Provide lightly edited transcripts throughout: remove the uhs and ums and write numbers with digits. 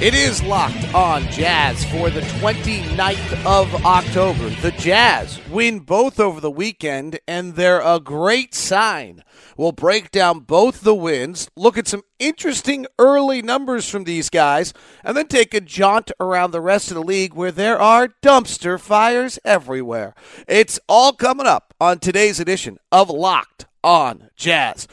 It is Locked On Jazz for the 29th of October. The Jazz win both over the weekend, and they're a great sign. We'll break down both the wins, look at some interesting early numbers from these guys, and then take a jaunt around the rest of the league where there are dumpster fires everywhere. It's all coming up on today's edition of Locked On Jazz.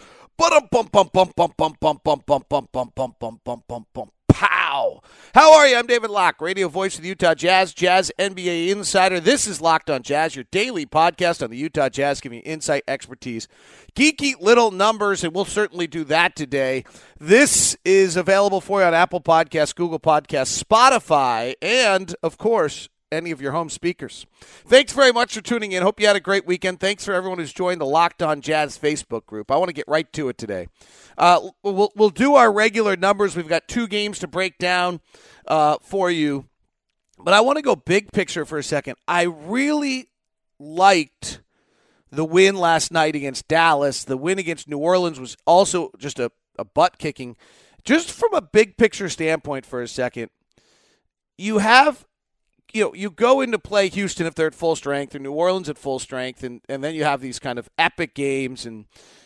Pow! How are you? I'm David Locke, radio voice of the Utah Jazz, Jazz NBA insider. This is Locked On Jazz, your daily podcast on the Utah Jazz, giving you insight, expertise, geeky little numbers, and we'll certainly do that today. This is available for you on Apple Podcasts, Google Podcasts, Spotify, and, of course, any of your home speakers. Thanks very much for tuning in. Hope you had a great weekend. Thanks for everyone who's joined the Locked On Jazz Facebook group. I want to get right to it today. We'll do our regular numbers. We've got two games to break down for you. But I want to go big picture for a second. I really liked the win last night against Dallas. The win against New Orleans was also just a butt-kicking. Just from a big picture standpoint for a second, you go into play Houston if they're at full strength or New Orleans at full strength, and then you have these kind of epic games, and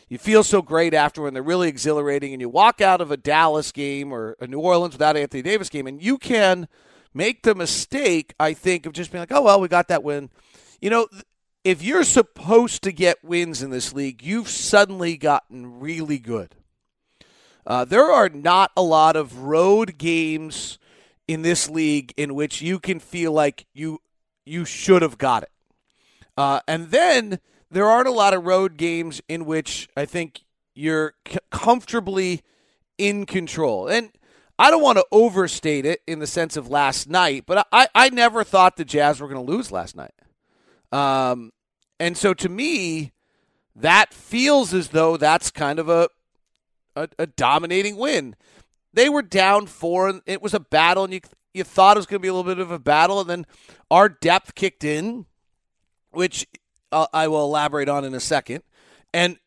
you feel so great after when they're really exhilarating, and you walk out of a Dallas game or a New Orleans without Anthony Davis game, and you can make the mistake, I think, of just being like, oh, well, we got that win. You know, if you're supposed to get wins in this league, you've suddenly gotten really good. There are not a lot of road games in this league in which you can feel like you should have got it. And then there aren't a lot of road games in which I think you're comfortably in control. And I don't want to overstate it in the sense of last night, but I never thought the Jazz were going to lose last night. And so to me, that feels as though that's kind of a dominating win. They were down 4, and it was a battle, and you thought it was going to be a little bit of a battle, and then our depth kicked in, which I will elaborate on in a second, and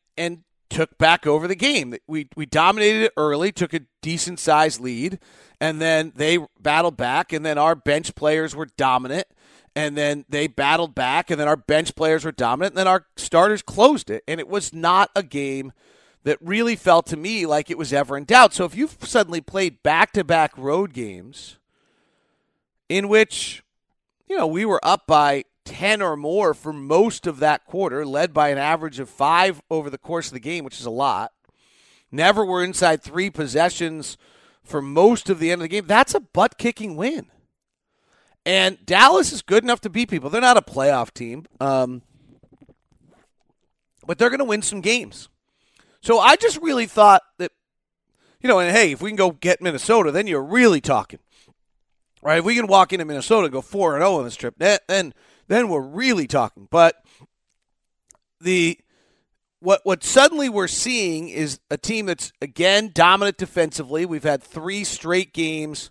took back over the game. We dominated it early, took a decent-sized lead, and then they battled back, and then our bench players were dominant, and then they battled back, and then our bench players were dominant, and then our starters closed it, and it was not a game that really felt to me like it was ever in doubt. So if you've suddenly played back-to-back road games in which, we were up by 10 or more for most of that quarter, led by an average of 5 over the course of the game, which is a lot, never were inside 3 possessions for most of the end of the game, that's a butt-kicking win. And Dallas is good enough to beat people. They're not a playoff team, but they're going to win some games. So I just really thought that, and hey, if we can go get Minnesota, then you're really talking, right? If we can walk into Minnesota and go 4-0 on this trip, then we're really talking. But what suddenly we're seeing is a team that's, again, dominant defensively. We've had 4 straight games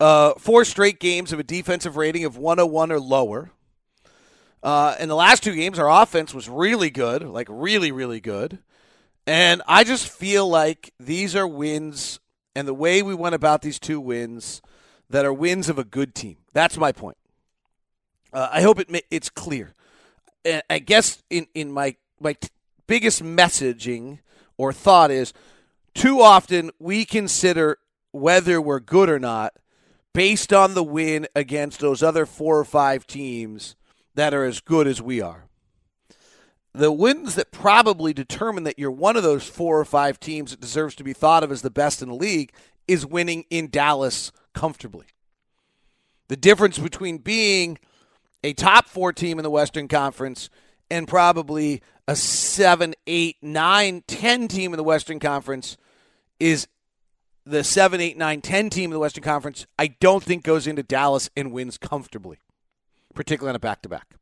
of a defensive rating of 101 or lower. In the last 2 games, our offense was really good, like really, really good. And I just feel like these are wins, and the way we went about these 2 wins, that are wins of a good team. That's my point. I hope it's clear. I guess in my biggest messaging or thought is, too often we consider whether we're good or not based on the win against those other 4 or 5 teams that are as good as we are. The wins that probably determine that you're one of those 4 or 5 teams that deserves to be thought of as the best in the league is winning in Dallas comfortably. The difference between being a top 4 team in the Western Conference and probably a 7, 8, 9, 10 team in the Western Conference is the 7, 8, 9, 10 team in the Western Conference I don't think goes into Dallas and wins comfortably, particularly on a back-to-back.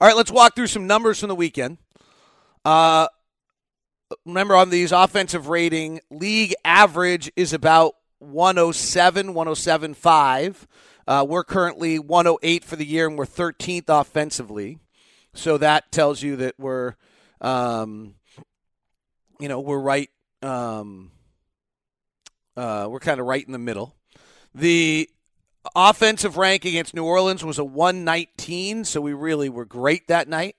All right, let's walk through some numbers from the weekend. Remember, on these offensive rating, league average is about 107, 107.5. We're currently 108 for the year, and we're 13th offensively. So that tells you that we're, we're right. We're kind of right in the middle. The offensive rank against New Orleans was a 119, so we really were great that night.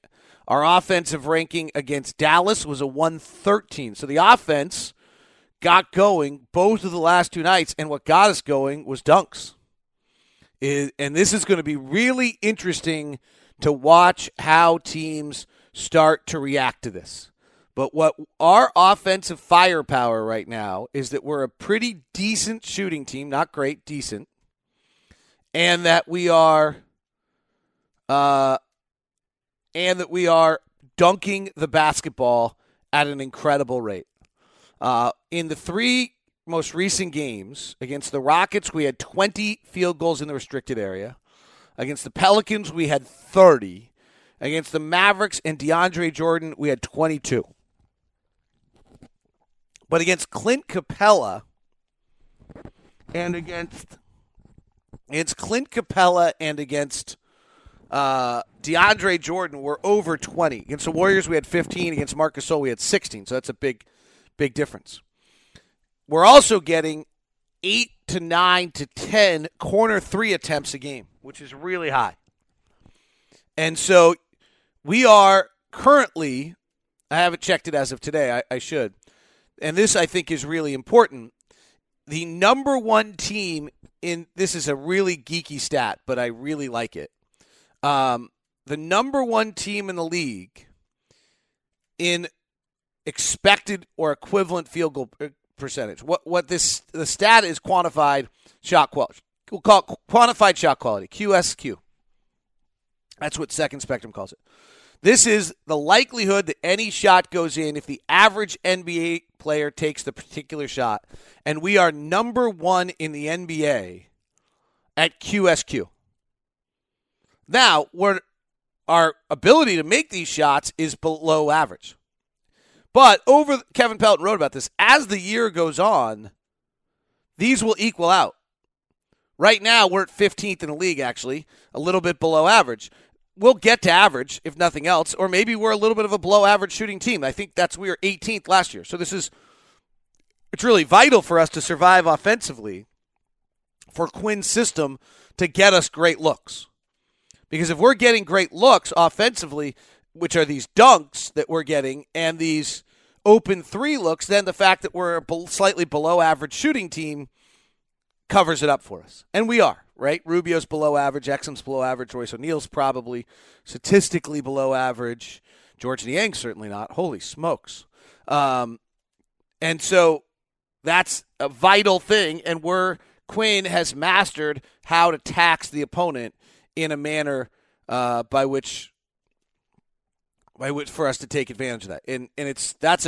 Our offensive ranking against Dallas was a 113. So the offense got going both of the last two nights, and what got us going was dunks. And this is going to be really interesting to watch how teams start to react to this. But what our offensive firepower right now is that we're a pretty decent shooting team, not great, decent, and that we are dunking the basketball at an incredible rate. In the three most recent games, against the Rockets, we had 20 field goals in the restricted area. Against the Pelicans, we had 30. Against the Mavericks and DeAndre Jordan, we had 22. But against Clint Capella and against DeAndre Jordan, we're over 20. Against the Warriors, we had 15. Against Marc Gasol, we had 16. So that's a big, big difference. We're also getting 8 to 9 to 10 corner three attempts a game, which is really high. And so we are currently, I haven't checked it as of today, I should, and this I think is really important, the number one team in, this is a really geeky stat, but I really like it. The number one team in the league in expected or equivalent field goal percentage. What this, the stat is quantified shot quality. We'll call it quantified shot quality, QSQ. That's what Second Spectrum calls it. This is the likelihood that any shot goes in if the average NBA player takes the particular shot. And we are number one in the NBA at QSQ. Now, our ability to make these shots is below average. But Kevin Pelton wrote about this. As the year goes on, these will equal out. Right now, we're at 15th in the league, actually, a little bit below average. We'll get to average, if nothing else, or maybe we're a little bit of a below-average shooting team. I think we were 18th last year. So it's really vital for us to survive offensively for Quinn's system to get us great looks. Because if we're getting great looks offensively, which are these dunks that we're getting and these open three looks, then the fact that we're a slightly below-average shooting team covers it up for us. And we are, right? Rubio's below average. Exum's below average. Royce O'Neal's probably statistically below average. George Niang certainly not. Holy smokes. And so that's a vital thing. And Quinn has mastered how to tax the opponent in a manner by which for us to take advantage of that. And that's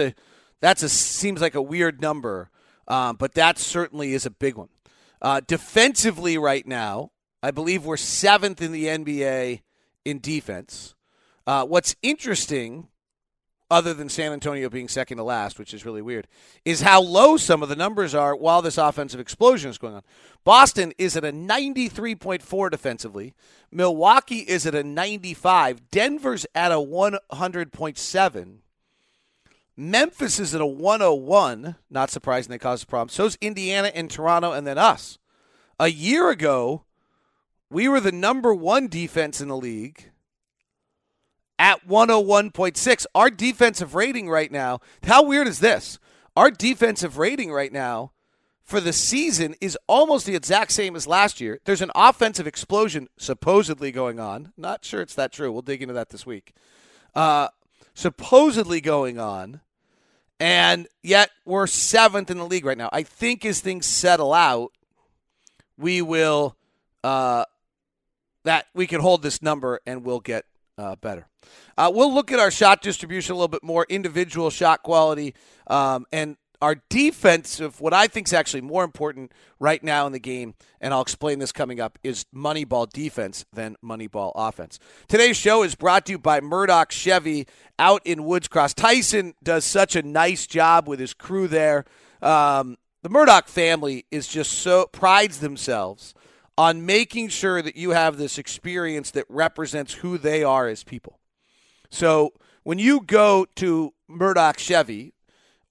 seems like a weird number, but that certainly is a big one. Defensively right now, I believe we're 7th in the NBA in defense. What's interesting, other than San Antonio being second to last, which is really weird, is how low some of the numbers are while this offensive explosion is going on. Boston is at a 93.4 defensively. Milwaukee is at a 95. Denver's at a 100.7. Memphis is at a 101. Not surprising they caused a problem. So is Indiana and Toronto and then us. A year ago, we were the number one defense in the league at 101.6. Our defensive rating right now, how weird is this? Our defensive rating right now for the season is almost the exact same as last year. There's an offensive explosion supposedly going on. Not sure it's that true. We'll dig into that this week. Supposedly going on, and yet we're 7th in the league right now. I think as things settle out, we will that we can hold this number and we'll get better. We'll look at our shot distribution a little bit more, individual shot quality, and our defensive, what I think is actually more important right now in the game, and I'll explain this coming up, is Moneyball defense than Moneyball offense. Today's show is brought to you by Murdoch Chevy out in Woods Cross. Tyson does such a nice job with his crew there. The Murdoch family is just so prides themselves on making sure that you have this experience that represents who they are as people. So when you go to Murdoch Chevy,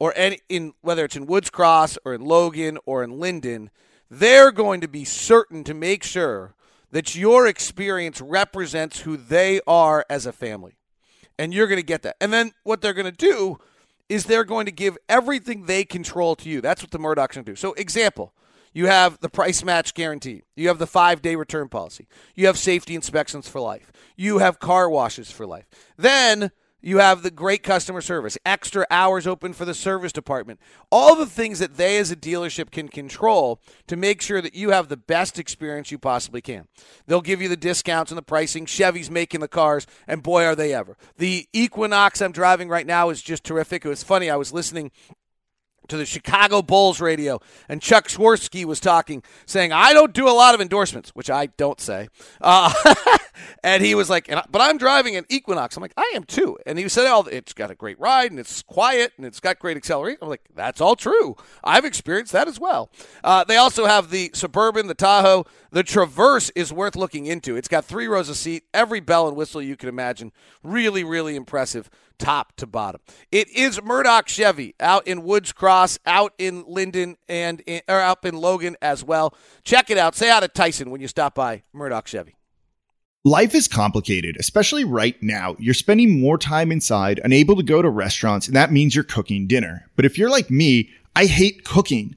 or in whether it's in Woods Cross or in Logan or in Linden, they're going to be certain to make sure that your experience represents who they are as a family. And you're going to get that. And then what they're going to do is they're going to give everything they control to you. That's what the Murdochs are going to do. So example, you have the price match guarantee. You have the 5-day return policy. You have safety inspections for life. You have car washes for life. Then you have the great customer service, extra hours open for the service department, all the things that they as a dealership can control to make sure that you have the best experience you possibly can. They'll give you the discounts and the pricing. Chevy's making the cars, and boy, are they ever. The Equinox I'm driving right now is just terrific. It was funny. I was listening to the Chicago Bulls radio, and Chuck Swirsky was talking, saying, I don't do a lot of endorsements, which I don't say. And he was like, but I'm driving an Equinox. I'm like, I am too. And he said, oh, it's got a great ride, and it's quiet, and it's got great acceleration. I'm like, that's all true. I've experienced that as well. They also have the Suburban, the Tahoe. The Traverse is worth looking into. It's got 3 rows of seat, every bell and whistle you can imagine. Really, really impressive, top to bottom. It is Murdoch Chevy out in Woods Cross, out in Linden, or out in Logan as well. Check it out. Say hi to Tyson when you stop by Murdoch Chevy. Life is complicated, especially right now. You're spending more time inside, unable to go to restaurants, and that means you're cooking dinner. But if you're like me, I hate cooking.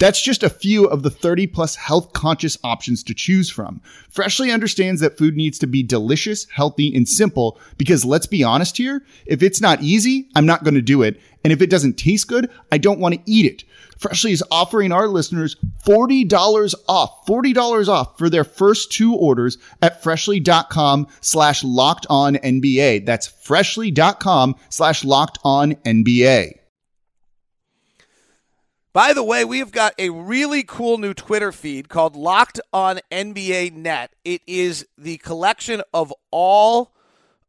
That's just a few of the 30-plus health-conscious options to choose from. Freshly understands that food needs to be delicious, healthy, and simple because, let's be honest here, if it's not easy, I'm not going to do it. And if it doesn't taste good, I don't want to eat it. Freshly is offering our listeners $40 off for their first 2 orders at freshly.com/lockedonNBA. That's freshly.com/lockedonNBA. By the way, we've got a really cool new Twitter feed called Locked On NBA Net. It is the collection of all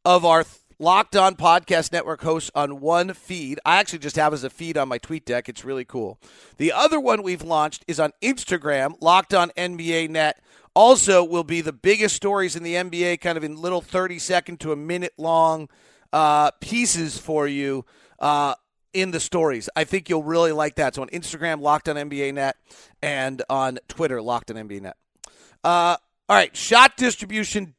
of our Locked On Podcast Network hosts on one feed. I actually just have as a feed on my tweet deck. It's really cool. The other one we've launched is on Instagram, Locked On NBA Net. Also will be the biggest stories in the NBA, kind of in little 30-second to a minute-long pieces for you. In the stories. I think you'll really like that. So on Instagram, Locked On NBA Net, and on Twitter, Locked On NBA Net. All right, shot distribution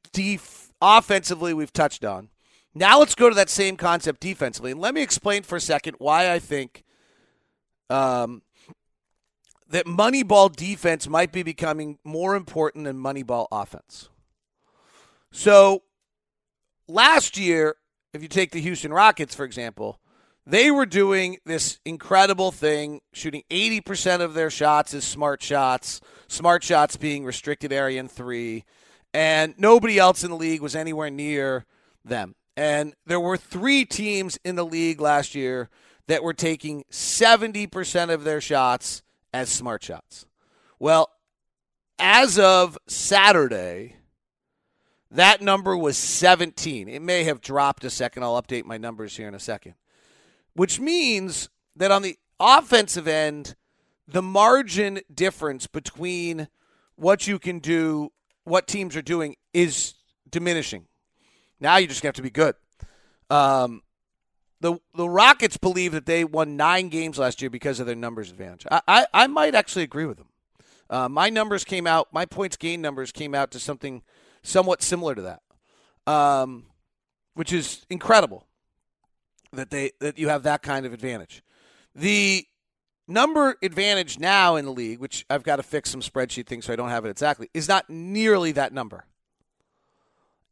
offensively we've touched on. Now let's go to that same concept defensively. And let me explain for a second why I think that Moneyball defense might be becoming more important than Moneyball offense. So last year, if you take the Houston Rockets, for example, they were doing this incredible thing, shooting 80% of their shots as smart shots being restricted area and 3, and nobody else in the league was anywhere near them. And there were 3 teams in the league last year that were taking 70% of their shots as smart shots. Well, as of Saturday, that number was 17. It may have dropped a second. I'll update my numbers here in a second. Which means that on the offensive end, the margin difference between what you can do, what teams are doing, is diminishing. Now you just have to be good. The Rockets believe that they won 9 games last year because of their numbers advantage. I might actually agree with them. My numbers came out, my points gain numbers came out to something somewhat similar to that, which is incredible that you have that kind of advantage. The number advantage now in the league, which I've got to fix some spreadsheet things so I don't have it exactly, is not nearly that number.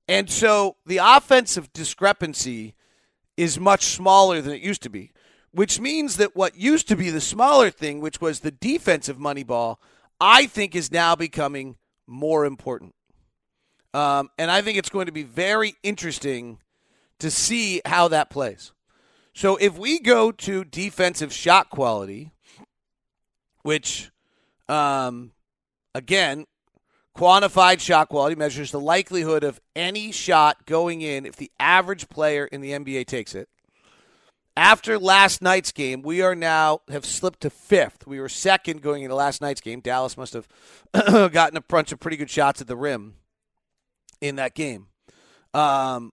And so the offensive discrepancy is much smaller than it used to be, which means that what used to be the smaller thing, which was the defensive money ball, I think is now becoming more important. And I think it's going to be very interesting to see how that plays. So if we go to defensive shot quality, which, again, quantified shot quality measures the likelihood of any shot going in if the average player in the NBA takes it. After last night's game, we are now have slipped to fifth. We were second going into last night's game. Dallas must have gotten a bunch of pretty good shots at the rim in that game. But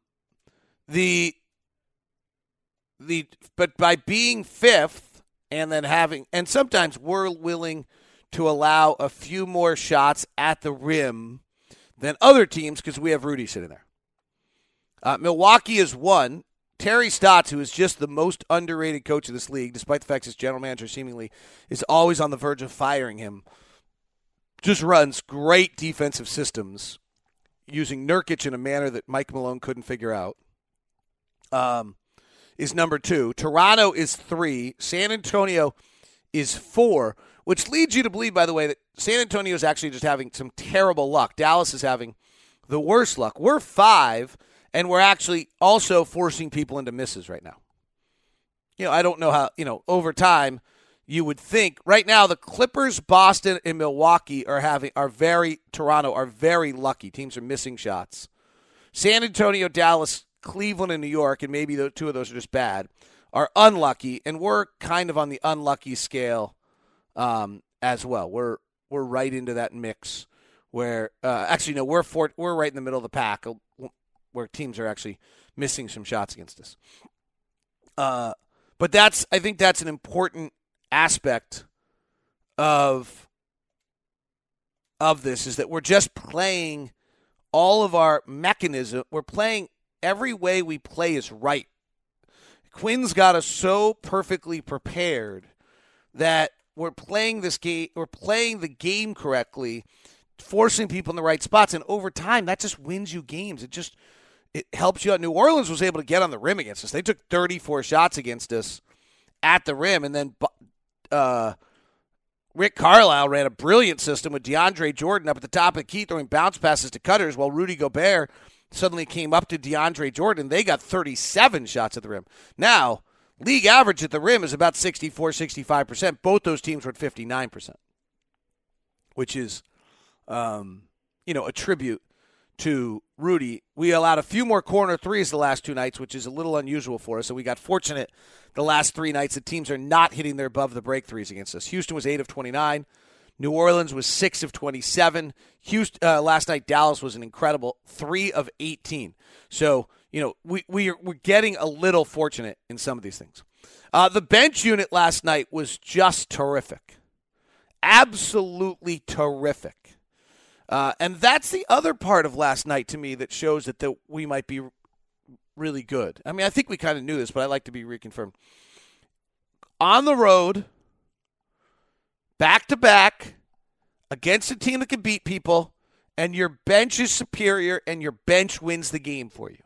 by being fifth and then having, and sometimes we're willing to allow a few more shots at the rim than other teams because we have Rudy sitting there. Milwaukee is one. Terry Stotts, who is just the most underrated coach of this league, despite the fact his general manager seemingly is always on the verge of firing him, just runs great defensive systems using Nurkic in a manner that Mike Malone couldn't figure out, is number two. Toronto is three. San Antonio is four, which leads you to believe, by the way, that San Antonio is actually just having some terrible luck. Dallas is having the worst luck. We're five. And we're actually also forcing people into misses right now. You know, I don't know how, you know, over time you would think. Right now the Clippers, Boston, and Milwaukee are very lucky. Teams are missing shots. San Antonio, Dallas, Cleveland, and New York, and maybe two of those are just bad, are unlucky. And we're kind of on the unlucky scale as well. We're right into that mix where we're right in the middle of the pack, where teams are actually missing some shots against us. But I think that's an important aspect of this, is that we're just playing all of our mechanism. We're playing every way we play is right. Quinn's got us so perfectly prepared that we're playing this game. We're playing the game correctly, forcing people in the right spots. And over time, that just wins you games. It helps you out. New Orleans was able to get on the rim against us. They took 34 shots against us at the rim, and then Rick Carlisle ran a brilliant system with DeAndre Jordan up at the top of the key throwing bounce passes to cutters while Rudy Gobert suddenly came up to DeAndre Jordan. They got 37 shots at the rim. Now, league average at the rim is about 64, 65%. Both those teams were at 59%, which is a tribute to Rudy. We allowed a few more corner threes the last two nights, which is a little unusual for us. So we got fortunate the last three nights that teams are not hitting their above the break threes against us. Houston was 8 of 29. New Orleans was 6 of 27. Last night, Dallas was an incredible 3 of 18. So, we're getting a little fortunate in some of these things. The bench unit last night was just terrific. Absolutely terrific. And that's the other part of last night to me that shows that we might be really good. I mean, I think we kind of knew this, but I like to be reconfirmed. On the road, back-to-back, against a team that can beat people, and your bench is superior, and your bench wins the game for you.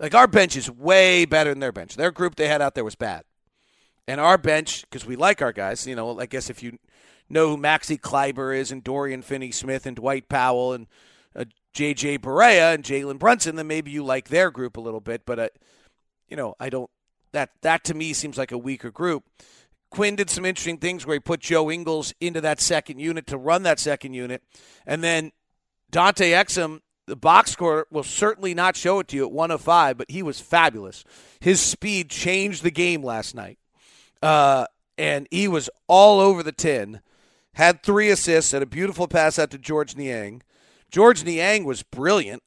Like, our bench is way better than their bench. Their group they had out there was bad. And our bench, because we like our guys, I guess if you know who Maxi Kleber is, and Dorian Finney-Smith, and Dwight Powell, and J.J. Barea, and Jalen Brunson, then maybe you like their group a little bit. But, I don't – that to me seems like a weaker group. Quinn did some interesting things where he put Joe Ingles into that second unit to run that second unit. And then Dante Exum, the box score, will certainly not show it to you at 105, but he was fabulous. His speed changed the game last night. And he was all over the tin, had 3 assists and a beautiful pass out to George Niang. George Niang was brilliant.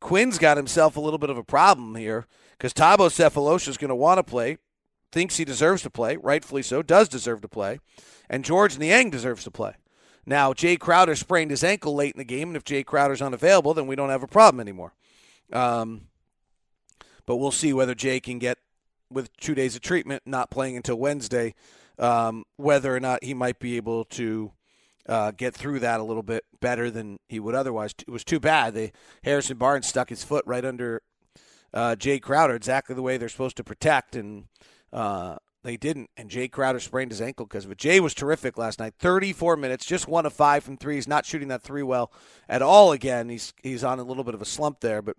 Quinn's got himself a little bit of a problem here because Thabo Sefolosha is going to want to play, thinks he deserves to play, rightfully so, does deserve to play, and George Niang deserves to play. Now, Jay Crowder sprained his ankle late in the game, and if Jay Crowder's unavailable, then we don't have a problem anymore. But we'll see whether Jay can get, with 2 days of treatment, not playing until Wednesday, whether or not he might be able to get through that a little bit better than he would otherwise. It was too bad. Harrison Barnes stuck his foot right under Jay Crowder, exactly the way they're supposed to protect, and they didn't. And Jay Crowder sprained his ankle because of it. Jay was terrific last night, 34 minutes, just 1 of 5 from three. He's not shooting that three well at all again. He's on a little bit of a slump there, but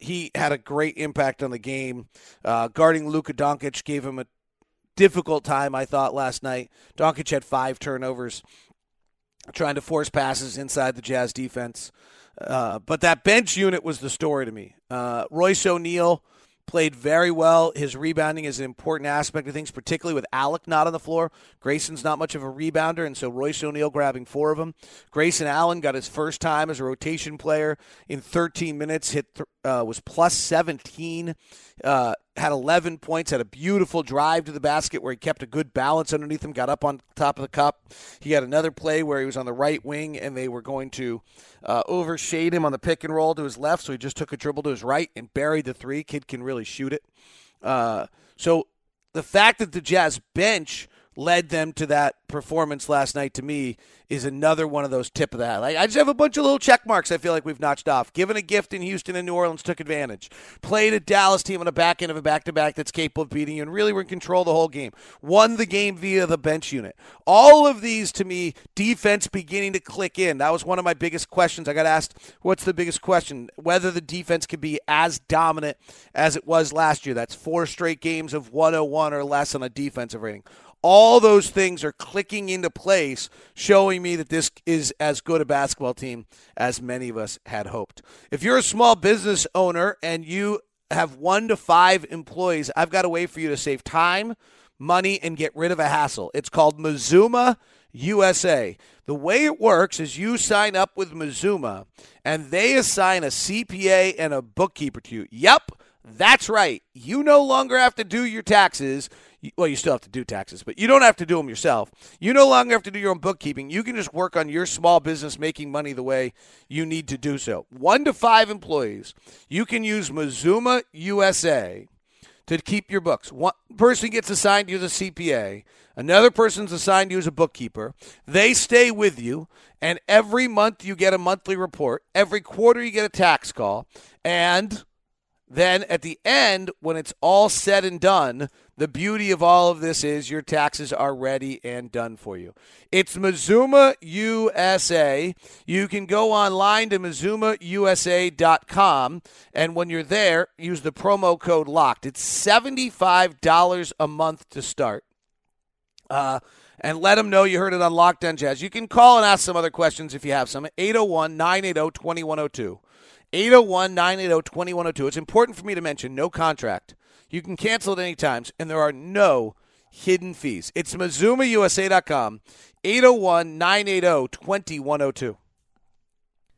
he had a great impact on the game. Guarding Luka Doncic gave him a difficult time, I thought, last night. Doncic had 5 turnovers, trying to force passes inside the Jazz defense. But that bench unit was the story to me. Royce O'Neal played very well. His rebounding is an important aspect of things, particularly with Alec not on the floor. Grayson's not much of a rebounder, and so Royce O'Neal grabbing 4 of them. Grayson Allen got his first time as a rotation player in 13 minutes, was plus 17, had 11 points, had a beautiful drive to the basket where he kept a good balance underneath him, got up on top of the cup. He had another play where he was on the right wing, and they were going to overshade him on the pick and roll to his left, so he just took a dribble to his right and buried the three. Kid can really shoot it. So the fact that the Jazz bench led them to that performance last night, to me, is another one of those tip of the hat. Like, I just have a bunch of little check marks I feel like we've notched off. Given a gift in Houston and New Orleans, took advantage. Played a Dallas team on the back end of a back-to-back that's capable of beating you and really were in control the whole game. Won the game via the bench unit. All of these, to me, defense beginning to click in. That was one of my biggest questions. I got asked, what's the biggest question? Whether the defense could be as dominant as it was last year. That's 4 straight games of 101 or less on a defensive rating. All those things are clicking into place, showing me that this is as good a basketball team as many of us had hoped. If you're a small business owner and you have 1 to 5 employees, I've got a way for you to save time, money, and get rid of a hassle. It's called Mazuma USA. The way it works is you sign up with Mazuma, and they assign a CPA and a bookkeeper to you. Yep, that's right. You no longer have to do your taxes. Well, you still have to do taxes, but you don't have to do them yourself. You no longer have to do your own bookkeeping. You can just work on your small business making money the way you need to do so. 1 to 5 employees, you can use Mazuma USA to keep your books. One person gets assigned to you as a CPA. Another person's assigned to you as a bookkeeper. They stay with you, and every month you get a monthly report. Every quarter you get a tax call, and then at the end, when it's all said and done, the beauty of all of this is your taxes are ready and done for you. It's Mazuma USA. You can go online to MazumaUSA.com, and when you're there, use the promo code LOCKED. It's $75 a month to start. And let them know you heard it on Locked On Jazz. You can call and ask some other questions if you have some. 801-980-2102. 801-980-2102. It's important for me to mention no contract. You can cancel at any time, and there are no hidden fees. It's MazumaUSA.com, 801-980-2102.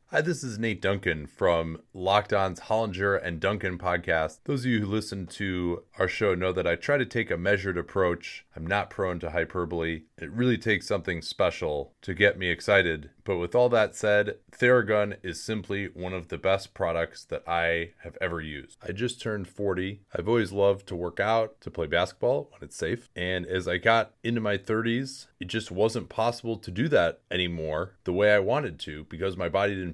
Hi, this is Nate Duncan from Locked On's Hollinger and Duncan podcast. Those of you who listen to our show know that I try to take a measured approach. I'm not prone to hyperbole. It really takes something special to get me excited. But with all that said, Theragun is simply one of the best products that I have ever used. I just turned 40. I've always loved to work out, to play basketball when it's safe. And as I got into my 30s, it just wasn't possible to do that anymore the way I wanted to because my body didn't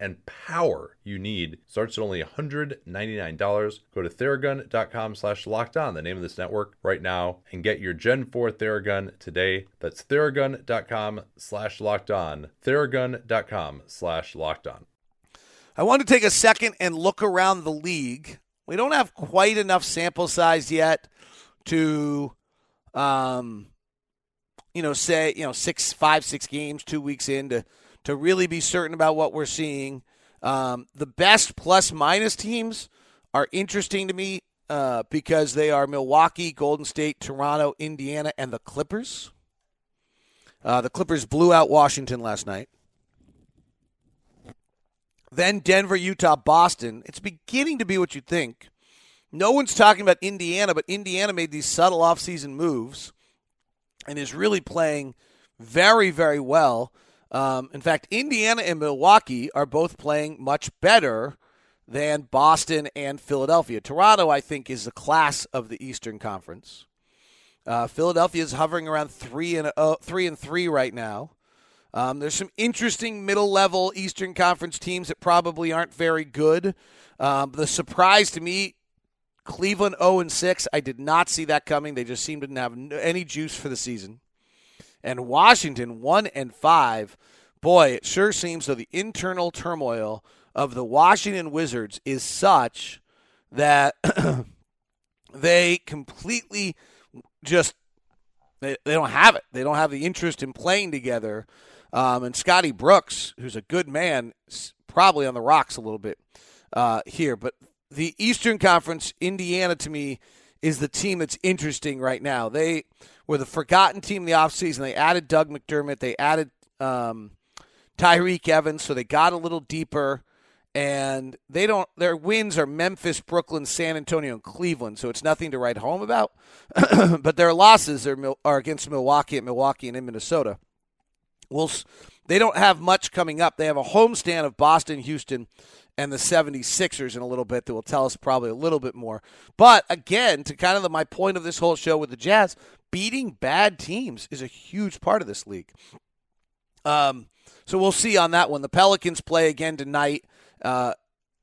and power you need. Starts at only $199. Go to Theragun.com/LockedOn, the name of this network, right now, and get your Gen 4 Theragun today. That's Theragun.com/LockedOn. Theragun.com/LockedOn. I want to take a second and look around the league. We don't have quite enough sample size yet to, say, 6 games, 2 weeks in to to really be certain about what we're seeing. The best plus-minus teams are interesting to me because they are Milwaukee, Golden State, Toronto, Indiana, and the Clippers. The Clippers blew out Washington last night. Then Denver, Utah, Boston. It's beginning to be what you think. No one's talking about Indiana, but Indiana made these subtle offseason moves and is really playing very, very well. In fact, Indiana and Milwaukee are both playing much better than Boston and Philadelphia. Toronto, I think, is the class of the Eastern Conference. Philadelphia is hovering around 3-3 right now. There's some interesting middle-level Eastern Conference teams that probably aren't very good. The surprise to me, Cleveland 0-6. I did not see that coming. They just seemed to not have any juice for the season. And Washington 1-5. Boy, it sure seems though the internal turmoil of the Washington Wizards is such that they completely just they don't have it. They don't have the interest in playing together. And Scotty Brooks, who's a good man, is probably on the rocks a little bit here. But the Eastern Conference, Indiana to me, is the team that's interesting right now. They were the forgotten team in the offseason. They added Doug McDermott. They added Tyreke Evans, so they got a little deeper. And they don't. Their wins are Memphis, Brooklyn, San Antonio, and Cleveland, so it's nothing to write home about. But their losses are against Milwaukee, and in Minnesota. They don't have much coming up. They have a homestand of Boston, Houston, and the 76ers in a little bit that will tell us probably a little bit more. But, again, to kind of my point of this whole show with the Jazz, beating bad teams is a huge part of this league. So we'll see on that one. The Pelicans play again tonight.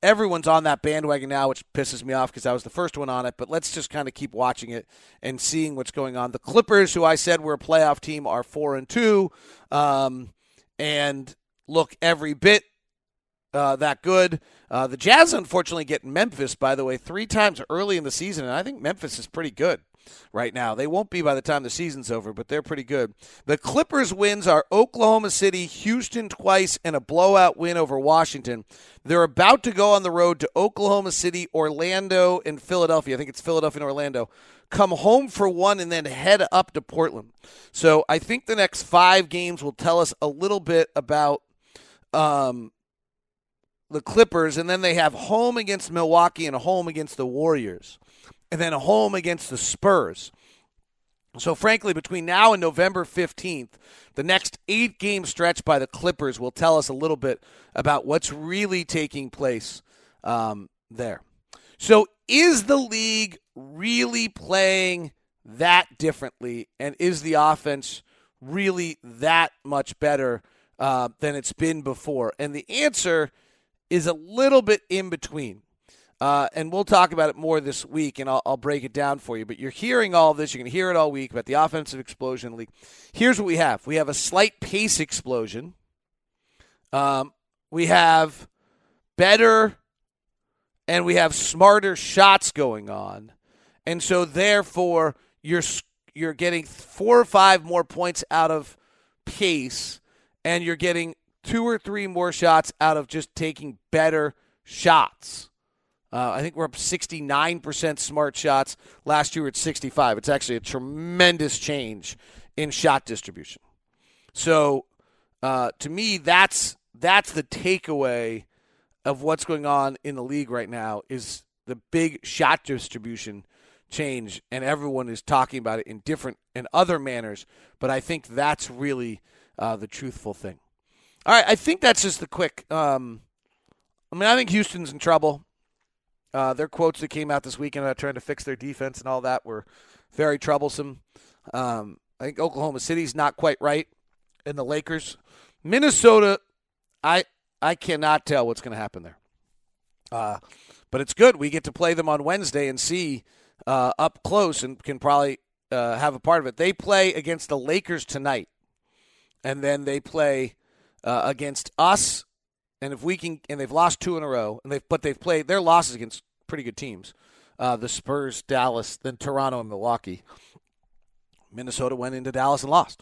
Everyone's on that bandwagon now, which pisses me off because I was the first one on it. But let's just kind of keep watching it and seeing what's going on. The Clippers, who I said were a playoff team, are 4-2 and look every bit that good. The Jazz, unfortunately, get Memphis, by the way, 3 times early in the season, and I think Memphis is pretty good right now. They won't be by the time the season's over, but they're pretty good. The Clippers' wins are Oklahoma City, Houston twice, and a blowout win over Washington. They're about to go on the road to Oklahoma City, Orlando, and Philadelphia. I think it's Philadelphia and Orlando. Come home for one and then head up to Portland. So I think the next 5 games will tell us a little bit about the Clippers, and then they have home against Milwaukee and home against the Warriors, and then a home against the Spurs. So, frankly, between now and November 15th, the next 8-game stretch by the Clippers will tell us a little bit about what's really taking place there. So, is the league really playing that differently, and is the offense really that much better than it's been before? And the answer is a little bit in between. And we'll talk about it more this week, and I'll break it down for you. But you're hearing all this. You can hear it all week about the offensive explosion in the league. Here's what we have. We have a slight pace explosion. We have better and we have smarter shots going on. And so, therefore, you're getting 4 or 5 more points out of pace, and you're getting 2 or 3 more shots out of just taking better shots. I think we're up 69% smart shots. Last year we were at 65. It's actually a tremendous change in shot distribution. So to me, that's the takeaway of what's going on in the league right now is the big shot distribution change, and everyone is talking about it in different and other manners. But I think that's really the truthful thing. All right, I think that's just the quick. I think Houston's in trouble. Their quotes that came out this weekend about trying to fix their defense and all that were very troublesome. I think Oklahoma City's not quite right, and the Lakers. Minnesota, I cannot tell what's going to happen there. But it's good. We get to play them on Wednesday and see up close and can probably have a part of it. They play against the Lakers tonight, and then they play against us. And if we can, and they've lost 2 in a row, and they've played their losses against pretty good teams, the Spurs, Dallas, then Toronto and Milwaukee. Minnesota went into Dallas and lost.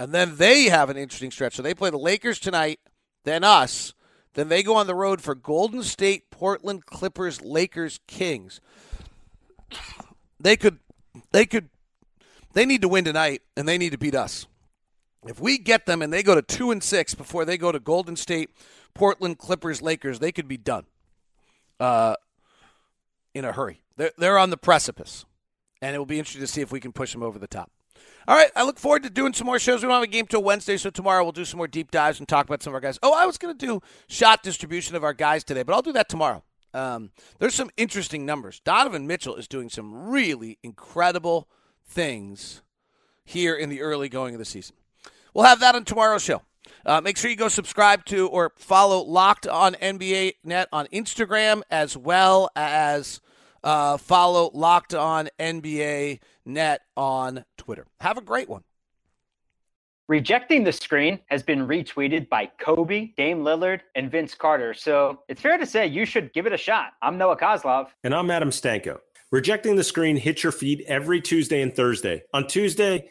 And then they have an interesting stretch. So they play the Lakers tonight, then us. Then they go on the road for Golden State, Portland, Clippers, Lakers, Kings. They need to win tonight, and they need to beat us. If we get them and they go to 2-6 before they go to Golden State, Portland, Clippers, Lakers, they could be done in a hurry. They're on the precipice, and it will be interesting to see if we can push them over the top. All right, I look forward to doing some more shows. We don't have a game till Wednesday, so tomorrow we'll do some more deep dives and talk about some of our guys. Oh, I was going to do shot distribution of our guys today, but I'll do that tomorrow. There's some interesting numbers. Donovan Mitchell is doing some really incredible things here in the early going of the season. We'll have that on tomorrow's show. Make sure you go subscribe to or follow Locked On NBA Net on Instagram, as well as follow Locked On NBA Net on Twitter. Have a great one. Rejecting the Screen has been retweeted by Kobe, Dame Lillard, and Vince Carter. So it's fair to say you should give it a shot. I'm Noah Kozlov. And I'm Adam Stanko. Rejecting the Screen hits your feed every Tuesday and Thursday. On Tuesday,